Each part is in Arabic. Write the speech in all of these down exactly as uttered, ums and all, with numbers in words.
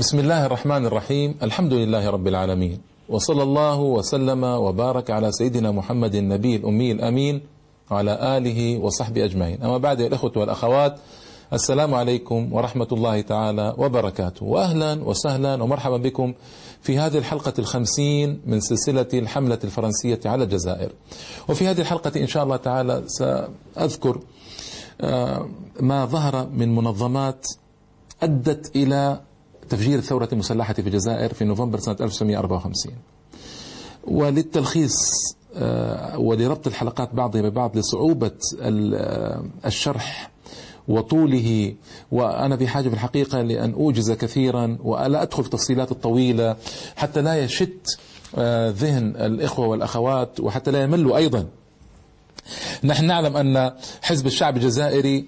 بسم الله الرحمن الرحيم. الحمد لله رب العالمين، وصلى الله وسلم وبارك على سيدنا محمد النبي الأمي الأمين وعلى آله وصحبه أجمعين. أما بعد، الأخوة والأخوات، السلام عليكم ورحمة الله تعالى وبركاته، وأهلا وسهلا ومرحبا بكم في هذه الحلقة الخمسين من سلسلة الحملة الفرنسية على الجزائر. وفي هذه الحلقة إن شاء الله تعالى سأذكر ما ظهر من منظمات أدت إلى تفجير الثورة المسلحة في الجزائر في نوفمبر سنة ألف وتسعمئة وأربعة وخمسين. وللتلخيص ولربط الحلقات بعضها ببعض لصعوبة الشرح وطوله، وأنا بحاجة في الحقيقة لأن أوجز كثيرا ولا أدخل في التفصيلات الطويلة حتى لا يشت ذهن الإخوة والأخوات وحتى لا يملوا. أيضا نحن نعلم أن حزب الشعب الجزائري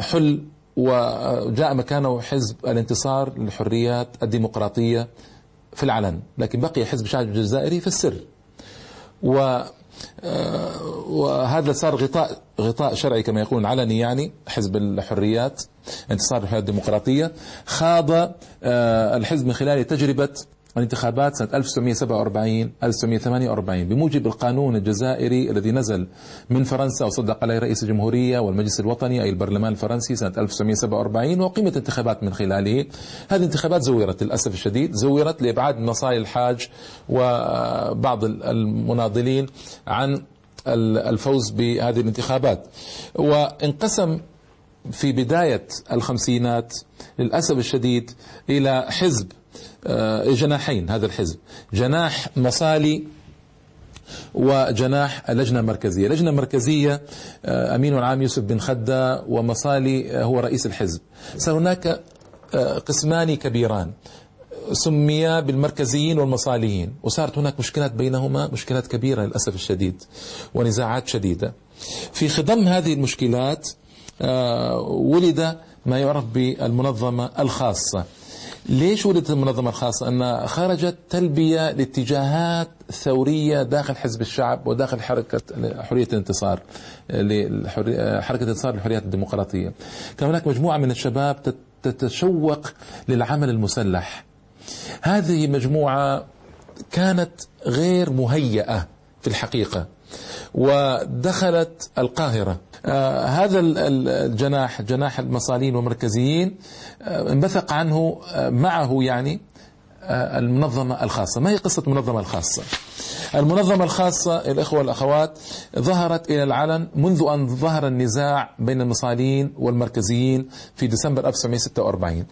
حل وجاء مكانه حزب الانتصار للحريات الديمقراطية في العلن، لكن بقي حزب الشعب الجزائري في السر، و وهذا صار غطاء غطاء شرعي كما يقولون علني، يعني حزب الحريات انتصار الحريات الديمقراطية خاض الحزب من خلال تجربة الانتخابات سنة ألف وتسعمئة وسبعة وأربعين ألف وتسعمئة وثمانية وأربعين بموجب القانون الجزائري الذي نزل من فرنسا وصدق عليه رئيس الجمهورية والمجلس الوطني أي البرلمان الفرنسي سنة ألف وتسعمئة وسبعة وأربعين، وقيمة انتخابات من خلاله. هذه الانتخابات زورت للأسف الشديد، زورت لإبعاد مصالي الحاج وبعض المناضلين عن الفوز بهذه الانتخابات. وانقسم في بداية الخمسينات للأسف الشديد إلى حزب جناحين، هذا الحزب جناح مصالي وجناح اللجنة المركزية. اللجنة المركزية أمين العام يوسف بن خدة ومصالي هو رئيس الحزب. صار هناك قسمان كبيران سميا بالمركزيين والمصاليين، وصارت هناك مشكلات بينهما، مشكلات كبيرة للأسف الشديد ونزاعات شديدة. في خضم هذه المشكلات ولد ما يعرف بالمنظمة الخاصة. ليش ولدت المنظمة الخاصة؟ أنها خرجت تلبية لاتجاهات ثورية داخل حزب الشعب وداخل حركة حرية الانتصار حركة الانتصار للحريات الديمقراطية. كان هناك مجموعة من الشباب تتشوق للعمل المسلح. هذه مجموعة كانت غير مهيئة في الحقيقة ودخلت القاهرة. آه هذا الجناح جناح المصالين ومركزيين آه انبثق عنه آه معه يعني آه المنظمة الخاصة. ما هي قصة المنظمة الخاصة؟ المنظمة الخاصة الإخوة والأخوات ظهرت إلى العلن منذ أن ظهر النزاع بين المصاليين والمركزيين في ديسمبر ألف وتسعمئة وستة وأربعين.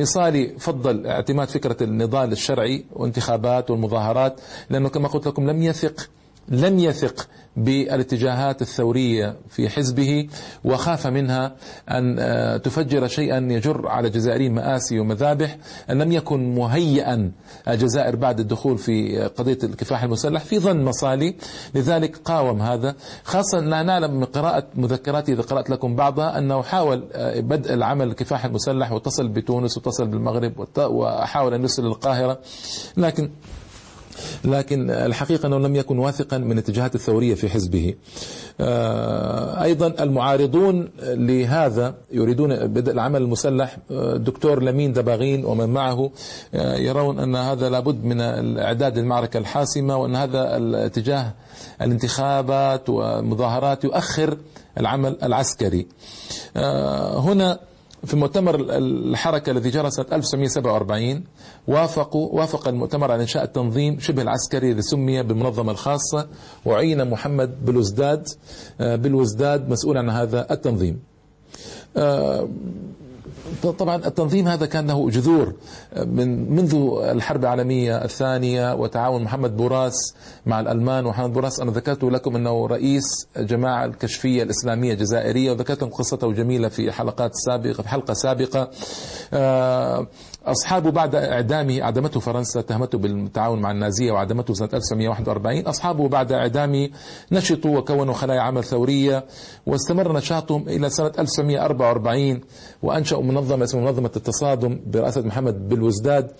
مصالي فضل اعتماد فكرة النضال الشرعي وانتخابات والمظاهرات، لأنه كما قلت لكم لم يثق لم يثق بالاتجاهات الثورية في حزبه، وخاف منها أن تفجر شيئا يجر على الجزائريين مآسي ومذابح. أن لم يكن مهيئا الجزائر بعد الدخول في قضية الكفاح المسلح في ظن مصالي، لذلك قاوم هذا. خاصة أننا نعلم من قراءة مذكراتي إذا قرأت لكم بعضها أنه حاول بدء العمل الكفاح المسلح واتصل بتونس واتصل بالمغرب وحاول أن يوصل للقاهرة، لكن لكن الحقيقة أنه لم يكن واثقا من الاتجاهات الثورية في حزبه. أيضا المعارضون لهذا يريدون بدء العمل المسلح. الدكتور لمين دباغين ومن معه يرون أن هذا لابد من الإعداد للمعركة الحاسمة، وأن هذا الاتجاه الانتخابات والمظاهرات يؤخر العمل العسكري. هنا في مؤتمر الحركة الذي جرى سنة ألف وتسعمئة وسبعة وأربعين وافقوا وافق المؤتمر على إنشاء التنظيم شبه العسكري الذي سمي بالمنظمة الخاصة، وعين محمد بالوزداد بالوزداد مسؤول عن هذا التنظيم. طبعا التنظيم هذا كان له جذور من منذ الحرب العالمية الثانية وتعاون محمد بوراس مع الألمان. ومحمد بوراس أنا ذكرت لكم أنه رئيس جماعة الكشفية الإسلامية الجزائرية، وذكرت لكم قصته جميلة في حلقات سابقة في حلقة سابقة. أصحابه بعد إعدامه، أعدمته فرنسا، اتهمته بالتعاون مع النازية وعدمته سنة ألف وتسعمئة وواحد وأربعين. أصحابه بعد إعدامه نشطوا وكونوا خلايا عمل ثورية، واستمر نشاطهم إلى سنة ألف وتسعمئة وأربعة وأربعين، وأنشأوا منظمة اسمها منظمة التصادم برئاسة محمد بالوزداد،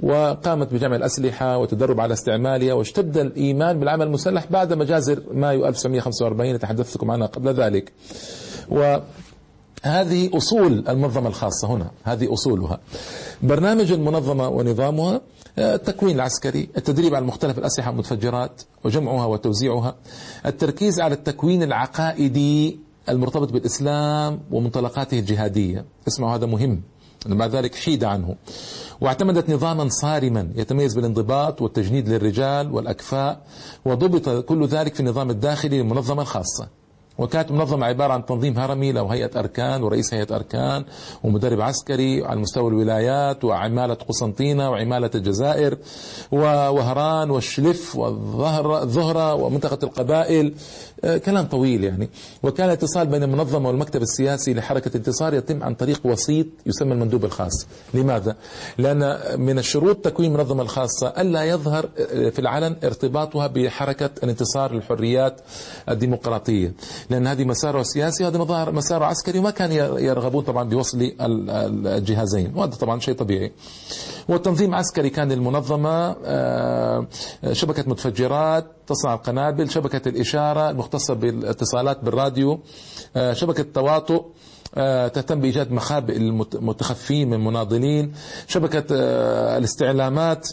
وقامت بجمع الأسلحة وتدرب على استعمالها، واشتد الإيمان بالعمل المسلح بعد مجازر مايو ألف وتسعمئة وخمسة وأربعين تحدثتكم عنها قبل ذلك. و هذه أصول المنظمة الخاصة هنا، هذه أصولها. برنامج المنظمة ونظامها التكوين العسكري، التدريب على مختلف الأسلحة والمتفجرات وجمعها وتوزيعها، التركيز على التكوين العقائدي المرتبط بالإسلام ومنطلقاته الجهادية، اسمعوا هذا مهم، بعد ذلك حيد عنه، واعتمدت نظاما صارما يتميز بالانضباط والتجنيد للرجال والأكفاء، وضبط كل ذلك في النظام الداخلي للمنظمة الخاصة. وكانت منظمة عبارة عن تنظيم هرمي له هيئة أركان ورئيس هيئة أركان ومدرب عسكري على مستوى الولايات وعمالة قسنطينة وعمالة الجزائر ووهران والشلف والظهرة ومنطقة القبائل، كلام طويل يعني. وكان الاتصال بين المنظمة والمكتب السياسي لحركة الانتصار يتم عن طريق وسيط يسمى المندوب الخاص. لماذا؟ لأن من الشروط تكوين المنظمة الخاصة ألا يظهر في العلن ارتباطها بحركة الانتصار للحريات الديمقراطية، لأن هذه مساره سياسي، هذا مساره عسكري، وما كان يرغبون طبعا بوصل الجهازين، وهذا طبعا شيء طبيعي. والتنظيم عسكري كان للمنظمة شبكة متفجرات تصنع القنابل، شبكة الإشارة المختصة بالاتصالات بالراديو، شبكة التواطؤ تهتم بإيجاد مخابئ المتخفين من مناضلين، شبكة الاستعلامات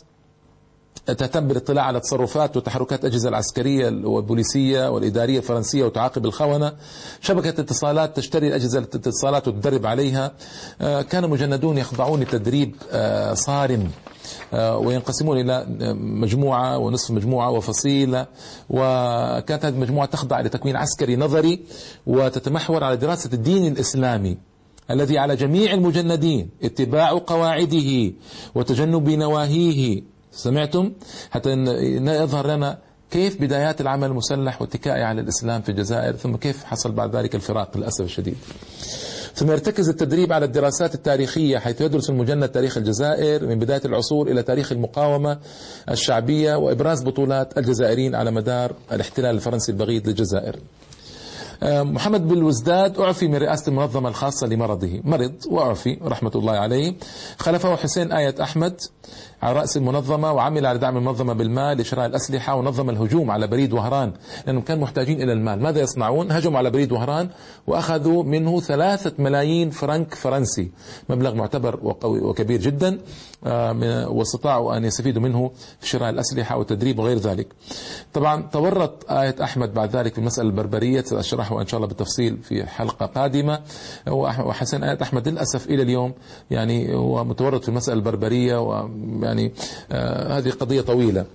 تهتم بالاطلاع على تصرفات وتحركات الأجهزة العسكرية والبوليسية والإدارية الفرنسية وتعاقب الخونة، شبكة اتصالات تشتري الأجهزة الاتصالات وتدرب عليها. كانوا مجندون يخضعون لتدريب صارم، وينقسمون إلى مجموعة ونصف مجموعة وفصيلة، وكانت هذه المجموعة تخضع لتكوين عسكري نظري وتتمحور على دراسة الدين الإسلامي الذي على جميع المجندين اتباع قواعده وتجنب نواهيه. سمعتم؟ حتى يظهر لنا كيف بدايات العمل المسلح واتكائه على الإسلام في الجزائر، ثم كيف حصل بعد ذلك الفراق للأسف الشديد. ثم يرتكز التدريب على الدراسات التاريخية، حيث يدرس المجند تاريخ الجزائر من بداية العصور إلى تاريخ المقاومة الشعبية وإبراز بطولات الجزائريين على مدار الاحتلال الفرنسي البغيض للجزائر. محمد بالوزداد أعفي من رئاسة المنظمة الخاصة لمرضه، مرض وأعفي رحمة الله عليه. خلفه حسين آيت أحمد على رأس المنظمة، وعمل على دعم المنظمة بالمال لشراء الأسلحة، ونظم الهجوم على بريد وهران لأنهم كانوا محتاجين إلى المال. ماذا يصنعون؟ هجموا على بريد وهران وأخذوا منه ثلاثة ملايين فرنك فرنسي، مبلغ معتبر وقوي وكبير جدا، واستطاعوا أن يستفيدوا منه في شراء الأسلحة والتدريب وغير ذلك. طبعا تورط آيت أحمد بعد ذلك في المسألة البربرية، سأشرحه إن شاء الله بالتفصيل في حلقة قادمة. وحسين آيت أحمد للأسف إلى اليوم يعني هو متورط في المسألة البربرية، و يعني آه هذه قضية طويلة.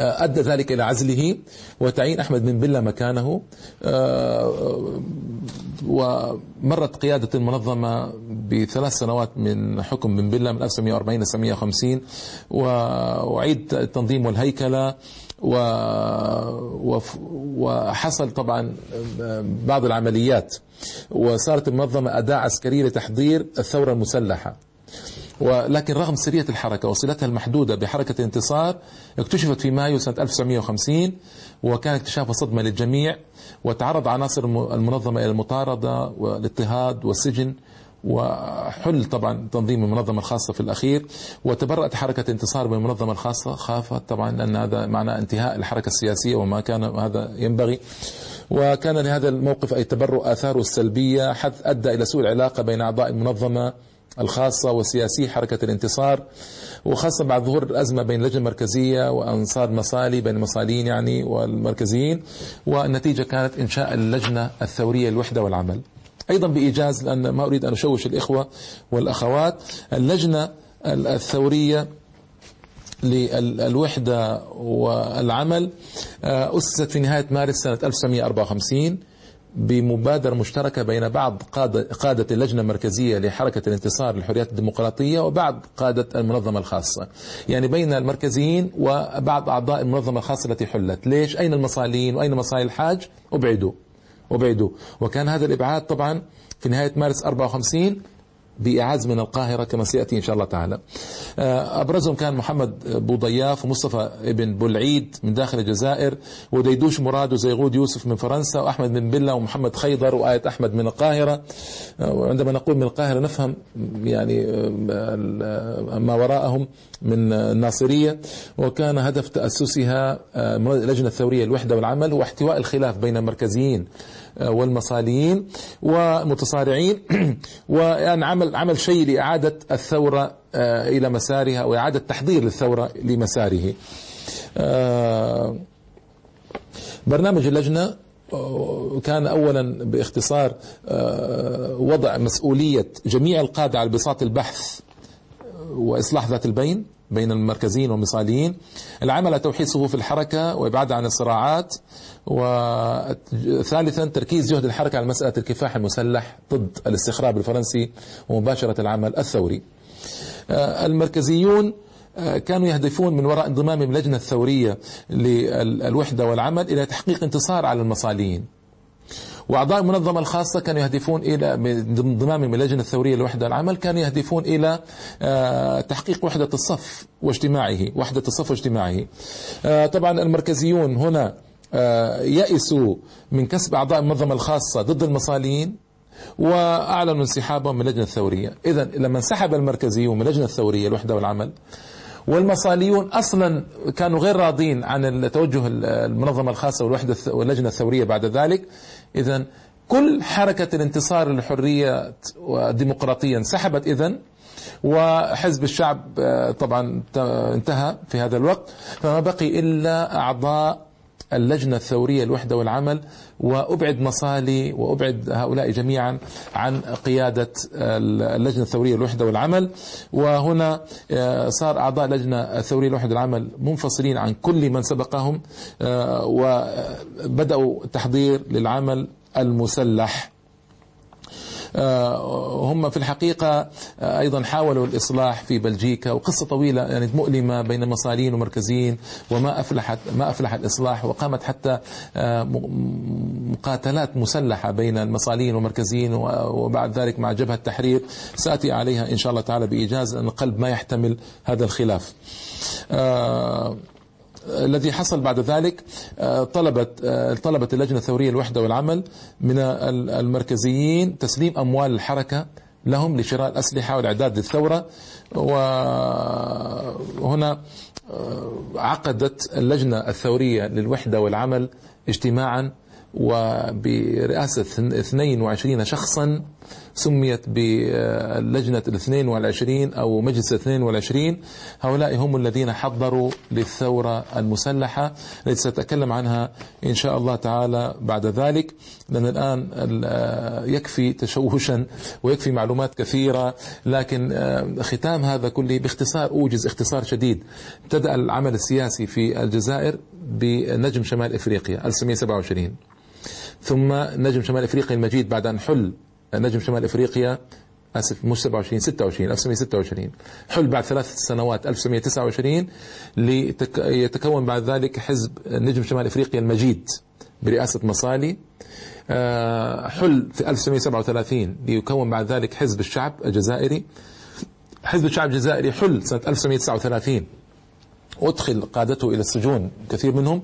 آه أدى ذلك إلى عزله وتعيين أحمد بن بلة مكانه، آه ومرت قيادة المنظمة بثلاث سنوات من حكم بن بلة من ألف وتسعمئة وأربعين إلى ألف وتسعمئة وخمسين، وأعيد التنظيم والهيكلة، وحصل طبعا بعض العمليات، وصارت المنظمة أداة عسكرية لتحضير الثورة المسلحة. ولكن رغم سرية الحركة وصلتها المحدودة بحركة الانتصار، اكتشفت في مايو سنة ألف وتسعمئة وخمسين، وكان اكتشافها صدمة للجميع، وتعرض عناصر المنظمة إلى المطاردة والاضطهاد والسجن، وحل طبعا تنظيم المنظمة الخاصة في الأخير. وتبرأت حركة الانتصار من المنظمة الخاصة، خافت طبعا لأن هذا معناه انتهاء الحركة السياسية وما كان هذا ينبغي، وكان لهذا الموقف أي تبرؤ آثاره السلبية، حيث أدى إلى سوء العلاقة بين أعضاء المنظمة الخاصة وسياسي حركة الانتصار، وخاصة بعد ظهور الأزمة بين اللجنة المركزية وأنصار مصالي، بين المصاليين يعني والمركزيين، والنتيجة كانت إنشاء اللجنة الثورية للوحدة والعمل. أيضا بإيجاز، لأن ما أريد أن أشوش الإخوة والأخوات، اللجنة الثورية للوحدة والعمل أسست في نهاية مارس سنة ألف وتسعمئة وأربعة وخمسين بمبادرة مشتركة بين بعض قادة اللجنة المركزية لحركة الانتصار للحريات الديمقراطية وبعض قادة المنظمة الخاصة، يعني بين المركزيين وبعض أعضاء المنظمة الخاصة التي حلت. ليش؟ أين المصالين وأين مصالي الحاج؟ أبعدوا أبعدوا وكان هذا الإبعاد طبعا في نهاية مارس أربعة وخمسين بإعاز من القاهرة كما سيأتي إن شاء الله تعالى. أبرزهم كان محمد بوضياف ومصطفى ابن بلعيد من داخل الجزائر، وديدوش مراد وزيغود يوسف من فرنسا، وأحمد بن بلة ومحمد خيضر وآية أحمد من القاهرة. وعندما نقول من القاهرة نفهم يعني ما وراءهم من الناصرية. وكان هدف تأسسها اللجنة الثورية للوحدة والعمل هو احتواء الخلاف بين المركزيين والمصاليين ومتصارعين، وأن عمل عمل شيء لإعادة الثورة إلى مسارها وإعادة تحضير للثورة لمساره. برنامج اللجنة كان أولا باختصار وضع مسؤولية جميع القادة على بساط البحث وإصلاح ذات البين بين المركزيين والمصاليين، العمل على توحيد صفوف الحركة وإبعادها عن الصراعات، وثالثا تركيز جهد الحركة على مسألة الكفاح المسلح ضد الاستخراب الفرنسي ومباشرة العمل الثوري. المركزيون كانوا يهدفون من وراء انضمامهم للجنة الثورية للوحدة والعمل إلى تحقيق انتصار على المصاليين، وأعضاء المنظمة الخاصة كانوا يهدفون إلى انضمامهم للجنة الثورية للوحدة والعمل كانوا يهدفون إلى تحقيق وحدة الصف واجتماعه، وحدة الصف واجتماعه. طبعا المركزيون هنا يأسوا من كسب أعضاء المنظمة الخاصة ضد المصاليين وأعلنوا انسحابهم من اللجنة الثورية. إذن لما انسحب المركزيون من اللجنة الثورية للوحدة والعمل، والمصاليون أصلا كانوا غير راضين عن توجه المنظمة الخاصة والوحدة واللجنة الثورية بعد ذلك، إذن كل حركة الانتصار للحرية والديمقراطية انسحبت إذن، وحزب الشعب طبعا انتهى في هذا الوقت، فما بقي إلا أعضاء اللجنة الثورية الوحدة والعمل، وأبعد مصالي وأبعد هؤلاء جميعا عن قيادة اللجنة الثورية الوحدة والعمل. وهنا صار أعضاء اللجنة الثورية الوحدة والعمل منفصلين عن كل من سبقهم، وبدأوا تحضير للعمل المسلح. هم في الحقيقة أيضا حاولوا الإصلاح في بلجيكا، وقصة طويلة يعني مؤلمة بين المصاليين ومركزيين، وما أفلحت ما أفلح الإصلاح، وقامت حتى مقاتلات مسلحة بين المصاليين ومركزيين، وبعد ذلك مع جبهة التحرير سأتي عليها إن شاء الله تعالى بإيجاز، أن القلب ما يحتمل هذا الخلاف. الذي حصل بعد ذلك طلبت طلبت اللجنة الثورية الوحدة والعمل من المركزيين تسليم أموال الحركة لهم لشراء الأسلحة والإعداد للثورة، وهنا عقدت اللجنة الثورية للوحدة والعمل اجتماعا وبرئاسة اثنين وعشرين شخصا، سميت باللجنة الاثنين والعشرين أو مجلس الاثنين والعشرين. هؤلاء هم الذين حضروا للثورة المسلحة التي سأتكلم عنها إن شاء الله تعالى بعد ذلك، لأن الآن يكفي تشوشا ويكفي معلومات كثيرة. لكن ختام هذا كله باختصار، أوجز اختصار شديد، ابتدأ العمل السياسي في الجزائر بنجم شمال إفريقيا ألف وتسعمائة وسبعة وعشرين، ثم نجم شمال إفريقيا المجيد بعد أن حل نجم شمال إفريقيا، آسف مش سبعة وعشرين ستة وعشرين ألف وتسعمائة وستة وعشرين، حل بعد ثلاث سنوات ألف وتسعمائة وتسعة وعشرين، ليتكون بعد ذلك حزب نجم شمال إفريقيا المجيد برئاسة مصالي. حل في ألف وتسعمائة وسبعة وثلاثين ليكون بعد ذلك حزب الشعب الجزائري. حزب الشعب الجزائري حل سنة ألف وتسعمائة وتسعة وثلاثين، أدخل قادته إلى السجون كثير منهم،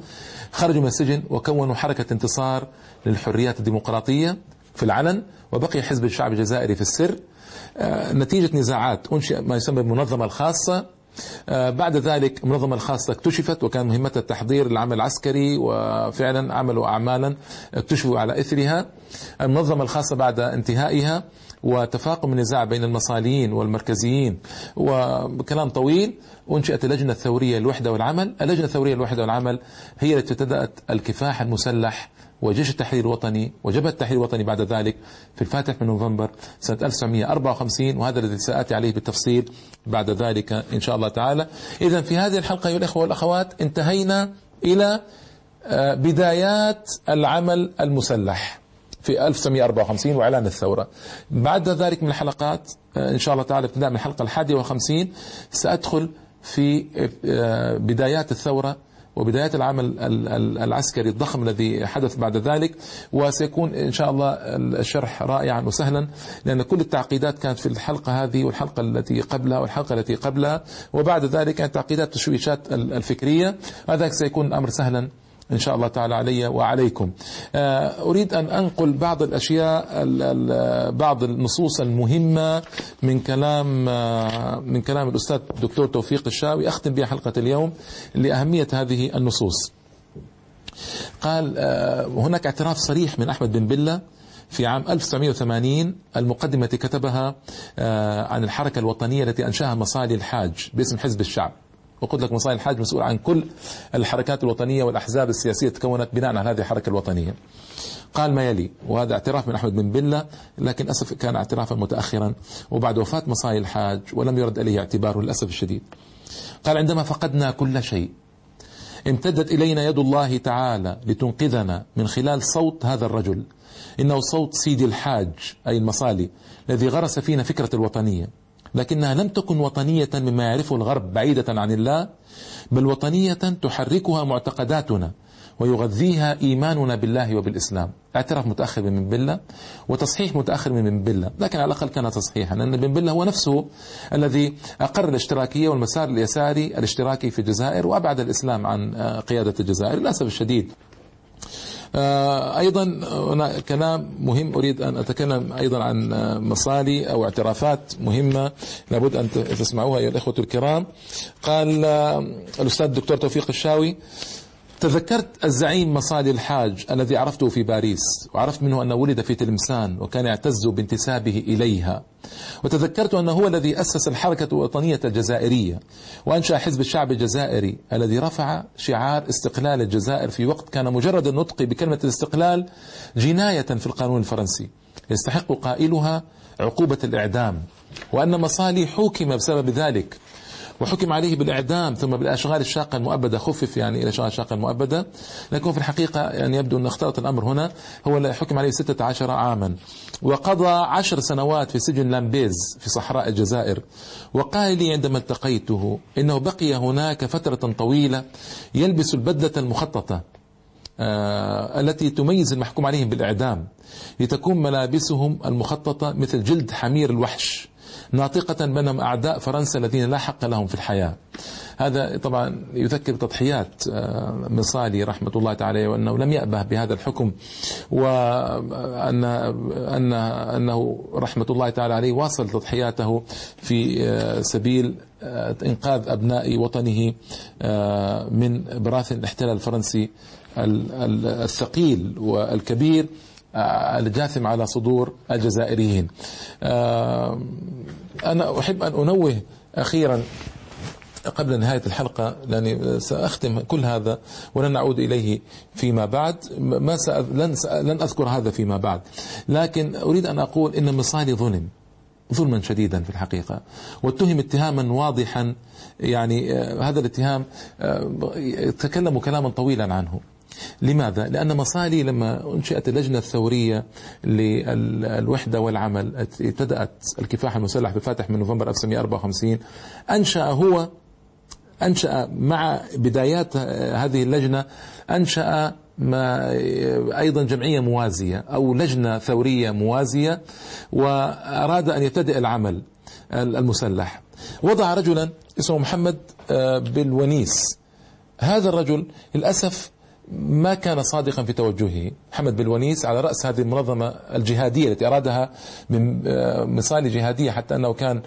خرجوا من السجن وكونوا حركة انتصار للحريات الديمقراطية في العلن، وبقي حزب الشعب الجزائري في السر. نتيجة نزاعات أنشئ ما يسمى بالمنظمة الخاصة، بعد ذلك المنظمة الخاصة اكتشفت وكان مهمتها تحضير العمل العسكري، وفعلا عملوا أعمالا اكتشفوا على إثرها. المنظمة الخاصة بعد انتهائها وتفاقم النزاع بين المصاليين والمركزيين وكلام طويل، أنشئت اللجنة الثورية الوحدة والعمل. اللجنة الثورية الوحدة والعمل هي التي ابتدأت الكفاح المسلح وجيش التحرير الوطني وجبهة التحرير الوطني بعد ذلك في الفاتح من نوفمبر سنة ألف وتسعمائة وأربعة وخمسين، وهذا الذي سأتي عليه بالتفصيل بعد ذلك إن شاء الله تعالى. إذن في هذه الحلقة أيها الأخوة والأخوات انتهينا إلى بدايات العمل المسلح في ألف وتسعمائة وأربعة وخمسين وإعلان الثورة. بعد ذلك من الحلقات إن شاء الله تعالى ابتداء من الحلقة الحادية والخمسين سأدخل في بدايات الثورة وبدايات العمل العسكري الضخم الذي حدث بعد ذلك، وسيكون إن شاء الله الشرح رائعا وسهلا، لأن كل التعقيدات كانت في الحلقة هذه والحلقة التي قبلها والحلقة التي قبلها، وبعد ذلك كانت تعقيدات تشويشات الفكرية. هذا سيكون الأمر سهلا إن شاء الله تعالى علي وعليكم. أريد أن أنقل بعض الأشياء، بعض النصوص المهمة من كلام من كلام الأستاذ الدكتور توفيق الشاوي، أختم بها حلقة اليوم لأهمية هذه النصوص. قال هناك اعتراف صريح من أحمد بن بلة في عام ألف وتسعمائة وثمانين، المقدمة كتبها عن الحركة الوطنية التي أنشأها مصالي الحاج باسم حزب الشعب. وقلت لك مصالي الحاج مسؤول عن كل الحركات الوطنية والأحزاب السياسية تكونت بناء على هذه الحركة الوطنية. قال ما يلي، وهذا اعتراف من أحمد بن بلة، لكن أسف كان اعترافا متأخرا وبعد وفاة مصالي الحاج ولم يرد إليه اعتباره للأسف الشديد. قال عندما فقدنا كل شيء امتدت إلينا يد الله تعالى لتنقذنا من خلال صوت هذا الرجل، إنه صوت سيدي الحاج أي المصالي الذي غرس فينا فكرة الوطنية، لكنها لم تكن وطنية مما يعرفه الغرب بعيدة عن الله، بل وطنية تحركها معتقداتنا ويغذيها إيماننا بالله وبالإسلام. اعتراف متأخر من بلة وتصحيح متأخر من بلة، لكن على الأقل كان تصحيحا، لأن بن بلة هو نفسه الذي أقر الاشتراكية والمسار اليساري الاشتراكي في الجزائر وأبعد الإسلام عن قيادة الجزائر للأسف الشديد. أيضا هنا كلام مهم أريد أن أتكلم أيضا عن مصالي أو اعترافات مهمة لابد أن تسمعوها يا الإخوة الكرام. قال الأستاذ الدكتور توفيق الشاوي: تذكرت الزعيم مصالي الحاج الذي عرفته في باريس، وعرفت منه أنه ولد في تلمسان وكان يعتز بانتسابه إليها، وتذكرت أنه هو الذي أسس الحركة الوطنية الجزائرية وأنشأ حزب الشعب الجزائري الذي رفع شعار استقلال الجزائر في وقت كان مجرد النطق بكلمة الاستقلال جناية في القانون الفرنسي يستحق قائلها عقوبة الإعدام، وأن مصالي حوكم بسبب ذلك وحكم عليه بالإعدام ثم بالأشغال الشاقة المؤبدة، خفف يعني إلى أشغال شاقة المؤبدة، لكن في الحقيقة يعني يبدو أن اختلط الأمر هنا، هو اللي حكم عليه ستة عشر عاما وقضى عشر سنوات في سجن لامبيز في صحراء الجزائر. وقال لي عندما التقيته إنه بقي هناك فترة طويلة يلبس البدلة المخططة آه التي تميز المحكوم عليهم بالإعدام، لتكون ملابسهم المخططة مثل جلد حمير الوحش، ناطقة بأنهم أعداء فرنسا الذين لا حق لهم في الحياة. هذا طبعا يذكر تضحيات مصالي رحمة الله تعالى، وأنه لم يأبه بهذا الحكم، وأن أن أنه رحمة الله تعالى عليه واصل تضحياته في سبيل إنقاذ أبناء وطنه من براثن الاحتلال الفرنسي الثقيل والكبير الجاثم على صدور الجزائريين. أنا أحب أن أنوه أخيرا قبل نهاية الحلقة، لأني سأختم كل هذا ولن نعود إليه فيما بعد، ما لن, لن أذكر هذا فيما بعد، لكن أريد أن أقول إن مصالي ظلم ظلما شديدا في الحقيقة، واتهم اتهاما واضحا، يعني هذا الاتهام تكلموا كلاما طويلا عنه. لماذا؟ لأن مصالي لما أنشئت اللجنة الثورية للوحدة والعمل التي ابتدأت الكفاح المسلح بفاتح من نوفمبر ألف وتسعمائة وأربعة وخمسين، أنشأ هو أنشأ مع بدايات هذه اللجنة أنشأ ما أيضا جمعية موازية أو لجنة ثورية موازية، وأراد أن يبتدئ العمل المسلح. وضع رجلا اسمه محمد بلونيس. هذا الرجل للأسف ما كان صادقا في توجهه. محمد بلونيس على رأس هذه المنظمة الجهادية التي أرادها من مصالي جهادية، حتى أنه كان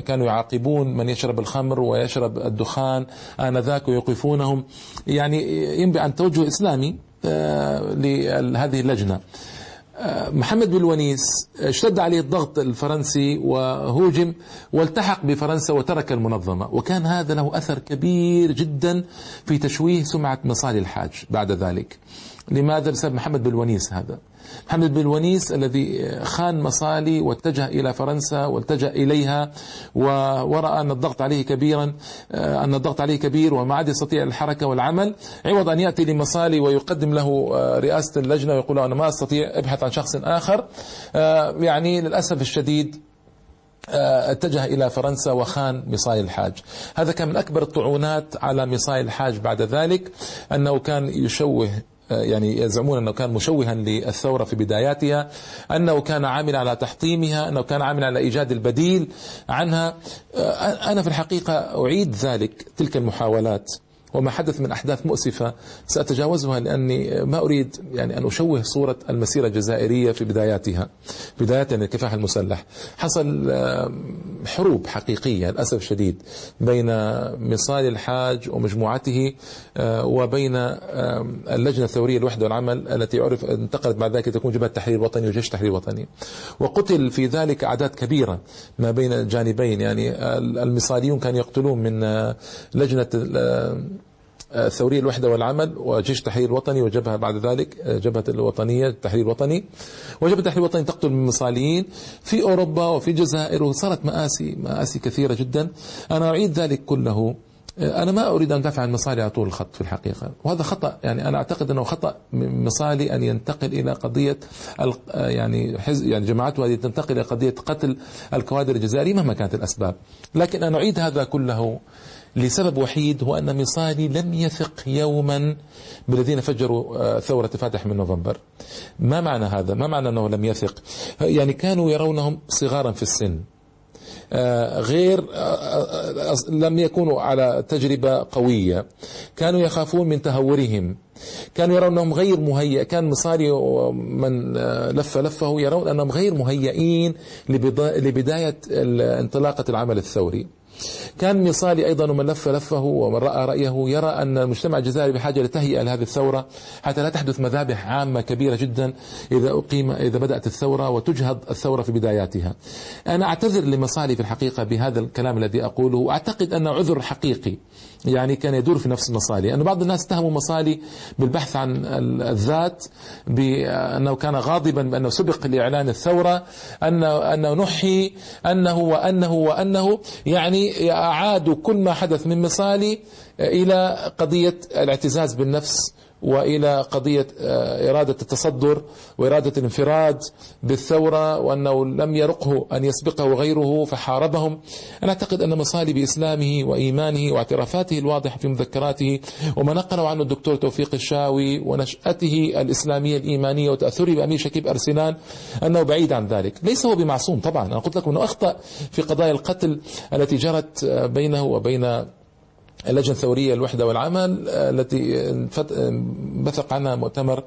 كانوا يعاقبون من يشرب الخمر ويشرب الدخان آنذاك ويوقفونهم، يعني ينبئ عن توجه إسلامي لهذه اللجنة. محمد بلونيس اشتد عليه الضغط الفرنسي وهوجم والتحق بفرنسا وترك المنظمة، وكان هذا له أثر كبير جدا في تشويه سمعة مصالي الحاج بعد ذلك. لماذا؟ بسبب محمد بلونيس هذا، محمد بلونيس الذي خان مصالي واتجه إلى فرنسا والتجأ إليها، ورأى أن الضغط عليه كبيرا أن الضغط عليه كبير وما عاد يستطيع الحركة والعمل، عوض أن يأتي لمصالي ويقدم له رئاسة اللجنة ويقول له أنا ما أستطيع، ابحث عن شخص آخر. يعني للأسف الشديد اتجه إلى فرنسا وخان مصالي الحاج. هذا كان من أكبر الطعونات على مصالي الحاج بعد ذلك، أنه كان يشوه، يعني يزعمون أنه كان مشوها للثورة في بداياتها، أنه كان عامل على تحطيمها، أنه كان عامل على إيجاد البديل عنها. أنا في الحقيقة أعيد ذلك تلك المحاولات وما حدث من أحداث مؤسفة سأتجاوزها لأني ما أريد يعني أن أشوه صورة المسيرة الجزائرية في بداياتها بداية الكفاح المسلح. حصل حروب حقيقية للأسف الشديد بين مصالي الحاج ومجموعته وبين اللجنة الثورية الوحدة والعمل التي عرف انتقلت بعد ذلك تكون جبهة تحرير وطني وجيش تحرير وطني، وقتل في ذلك أعداد كبيرة ما بين الجانبين. يعني المصاليون كانوا يقتلون من لجنة الثورية الوحدة والعمل وجيش التحرير الوطني وجبهة بعد ذلك جبهة الوطنية التحرير الوطني، وجبهة التحرير الوطني تقتل المصاليين في أوروبا وفي الجزائر، وصارت مآسي مآسي كثيرة جدا. أنا أعيد ذلك كله، أنا ما أريد أن أدافع عن مصالي على طول الخط في الحقيقة، وهذا خطأ. يعني أنا أعتقد أنه خطأ مصالي أن ينتقل إلى قضية يعني حزب يعني جماعته هذه تنتقل إلى قضية قتل الكوادر الجزائرية مهما كانت الأسباب. لكن أنا أعيد هذا كله لسبب وحيد، هو أن مصالي لم يثق يوما بالذين فجروا ثورة فاتح من نوفمبر. ما معنى هذا؟ ما معنى أنه لم يثق؟ يعني كانوا يرونهم صغارا في السن، غير لم يكونوا على تجربة قوية، كانوا يخافون من تهورهم، كانوا يرون أنهم غير مهيئ. كان مصالي ومن لف لفه يرون أنهم غير مهيئين لبداية انطلاقة العمل الثوري. كان مصالي أيضا ومن لف لفه ومن رأى رأيه يرى أن المجتمع الجزائري بحاجة لتهيئة لهذه الثورة حتى لا تحدث مذابح عامة كبيرة جدا إذا أقيم إذا بدأت الثورة وتجهض الثورة في بداياتها. أنا أعتذر لمصالي في الحقيقة بهذا الكلام الذي أقوله، وأعتقد أن عذر حقيقي يعني كان يدور في نفس مصالي، أن بعض الناس اتهموا مصالي بالبحث عن الذات، بأنه كان غاضبا بأنه سبق لإعلان الثورة، أنه أنه نحي أنه وأنه وأنه يعني أعادوا كل ما حدث من مصالي إلى قضية الاعتزاز بالنفس وإلى قضية إرادة التصدر وإرادة الانفراد بالثورة، وأنه لم يرقه أن يسبقه غيره فحاربهم. أنا أعتقد أن مصالي بإسلامه وإيمانه واعترافاته الواضحة في مذكراته وما نقله عنه الدكتور توفيق الشاوي ونشأته الإسلامية الإيمانية وتأثره بأمير شكيب أرسلان أنه بعيد عن ذلك. ليس هو بمعصوم طبعا، أنا قلت لكم أنه أخطأ في قضايا القتل التي جرت بينه وبين اللجنة الثورية الوحدة والعمل التي بثق عنها مؤتمر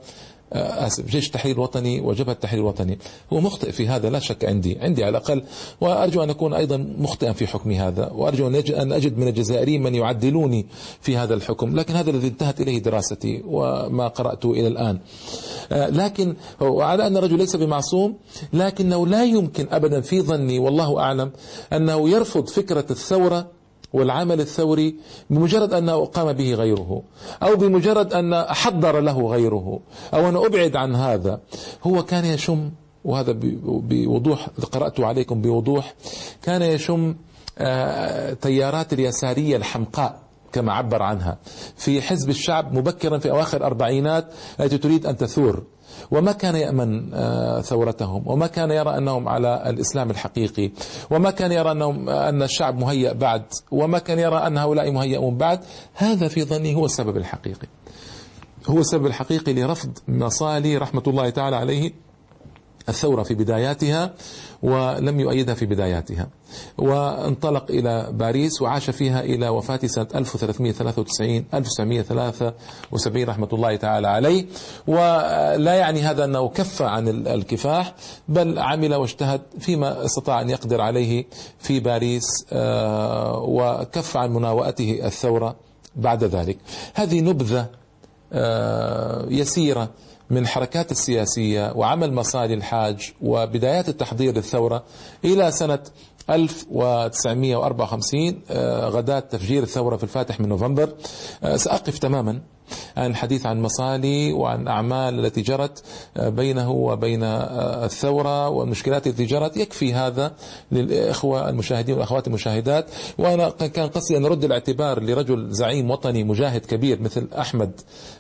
آسف جيش التحرير الوطني وجبهة التحرير الوطني. هو مخطئ في هذا لا شك، عندي عندي على الأقل، وأرجو أن أكون أيضا مخطئا في حكم هذا، وأرجو أن أجد من الجزائريين من يعدلوني في هذا الحكم، لكن هذا الذي انتهت إليه دراستي وما قرأته إلى الآن. لكن على أن الرجل ليس بمعصوم، لكنه لا يمكن أبدا في ظني والله أعلم أنه يرفض فكرة الثورة والعمل الثوري بمجرد أنه قام به غيره، أو بمجرد أن أحضر له غيره، أو أن أبعد عن هذا. هو كان يشم، وهذا بوضوح قرأته عليكم بوضوح، كان يشم تيارات اليسارية الحمقاء كما عبر عنها في حزب الشعب مبكرا في أواخر الأربعينات التي تريد أن تثور، وما كان يأمن ثورتهم، وما كان يرى أنهم على الإسلام الحقيقي، وما كان يرى أنهم أن الشعب مهيأ بعد، وما كان يرى أن هؤلاء مهيئون بعد. هذا في ظني هو السبب الحقيقي، هو السبب الحقيقي لرفض مصالي رحمة الله تعالى عليه الثورة في بداياتها، ولم يؤيدها في بداياتها، وانطلق إلى باريس وعاش فيها إلى وفاته سنة ألف وثلاثمائة وثلاثة وتسعين رحمة الله تعالى عليه. ولا يعني هذا أنه كف عن الكفاح، بل عمل واجتهد فيما استطاع أن يقدر عليه في باريس، وكف عن مناوئته الثورة بعد ذلك. هذه نبذة يسيرة من حركات السياسية وعمل مصالي الحاج وبدايات التحضير للثورة إلى سنة ألف وتسعمائة وأربعة وخمسين غداة تفجير الثورة في الفاتح من نوفمبر. سأقف تماما عن الحديث عن مصالي وعن أعمال التي جرت بينه وبين الثورة والمشكلات التي جرت، يكفي هذا للإخوة المشاهدين والأخوات المشاهدات. وأنا كان قصدي أن أرد الاعتبار لرجل زعيم وطني مجاهد كبير مثل أحمد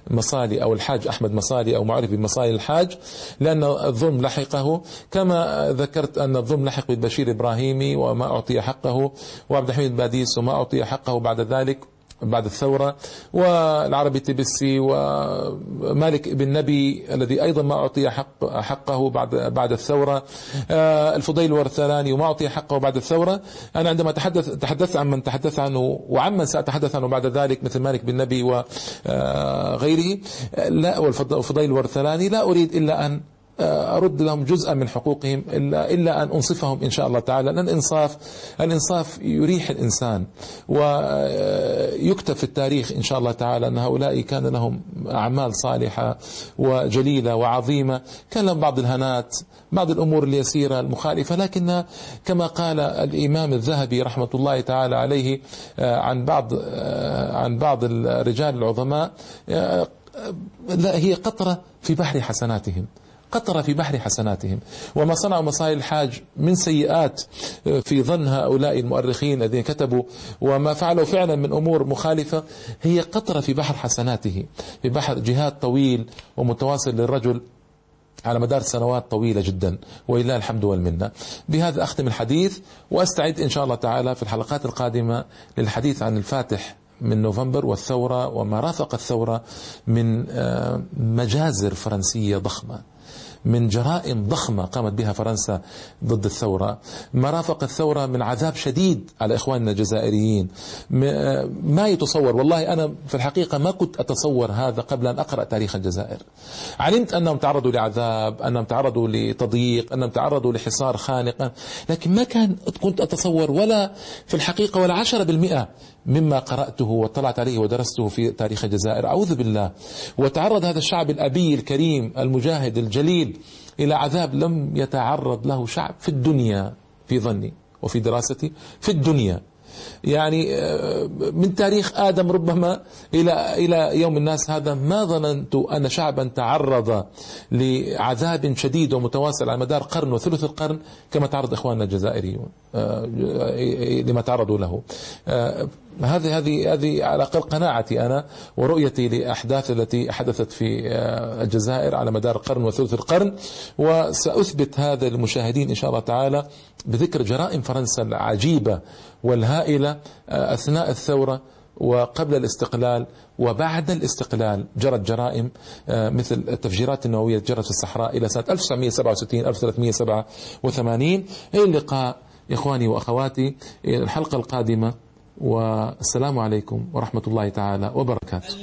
مصالي أو الحاج أحمد مصالي أو معرف بمصالي الحاج، لأن الظلم لحقه، كما ذكرت أن الظلم لحق بشير إبراهيمي وما أعطي حقه، وعبد الحميد باديس وما أعطي حقه بعد ذلك، بعد الثورة، والعربي التبسي ومالك بن نبي الذي أيضا ما أعطي حق حقه بعد بعد الثورة، الفضيل ورثلاني وما أعطي حقه بعد الثورة. أنا عندما تحدث تحدثت عن من تحدث عنه وعمن سأتحدث عنه بعد ذلك مثل مالك بن نبي وغيره لا والفضيل ورثلاني، لا أريد إلا أن أرد لهم جزءا من حقوقهم، إلا, إلا أن أنصفهم إن شاء الله تعالى. لأن الإنصاف الإنصاف يريح الإنسان، ويكتب في التاريخ إن شاء الله تعالى أن هؤلاء كان لهم أعمال صالحة وجليلة وعظيمة، كان لهم بعض الهنات، بعض الأمور اليسيرة المخالفة، لكن كما قال الإمام الذهبي رحمة الله تعالى عليه عن بعض عن بعض الرجال العظماء، لا هي قطرة في بحر حسناتهم، قطرة في بحر حسناتهم. وما صنعوا مصالي الحاج من سيئات في ظن هؤلاء المؤرخين الذين كتبوا وما فعلوا فعلا من أمور مخالفة، هي قطرة في بحر حسناته، في بحر جهاد طويل ومتواصل للرجل على مدار سنوات طويلة جدا، ولله الحمد والمنة. بهذا أختم الحديث، وأستعد إن شاء الله تعالى في الحلقات القادمة للحديث عن الفاتح من نوفمبر والثورة وما رافق الثورة من مجازر فرنسية ضخمة، من جرائم ضخمة قامت بها فرنسا ضد الثورة، مرافق الثورة من عذاب شديد على إخواننا الجزائريين ما يتصور. والله أنا في الحقيقة ما كنت أتصور هذا قبل أن أقرأ تاريخ الجزائر. علمت أنهم تعرضوا لعذاب، أنهم تعرضوا لتضييق، أنهم تعرضوا لحصار خانق، لكن ما كان كنت أتصور ولا في الحقيقة ولا عشرة بالمئة مما قرأته وطلعت عليه ودرسته في تاريخ الجزائر، أعوذ بالله. وتعرض هذا الشعب الأبي الكريم المجاهد الجليل إلى عذاب لم يتعرض له شعب في الدنيا في ظني وفي دراستي، في الدنيا يعني من تاريخ آدم ربما إلى إلى يوم الناس هذا ما ظننت أن شعبا تعرض لعذاب شديد ومتواصل على مدار قرن وثلث القرن كما تعرض إخواننا الجزائريون لما تعرضوا له. هذه هذه هذه على الاقل قناعتي انا ورؤيتي لاحداث التي حدثت في الجزائر على مدار القرن وثلث القرن، وساثبت هذا للمشاهدين ان شاء الله تعالى بذكر جرائم فرنسا العجيبه والهائله اثناء الثوره وقبل الاستقلال وبعد الاستقلال. جرت جرائم مثل التفجيرات النوويه جرت في الصحراء الى سنه ألف وتسعمئة وسبعة وستين ألف وثلاثمئة وسبعة وثمانين. الى اللقاء اخواني واخواتي، الحلقه القادمه، والسلام عليكم ورحمة الله تعالى وبركاته.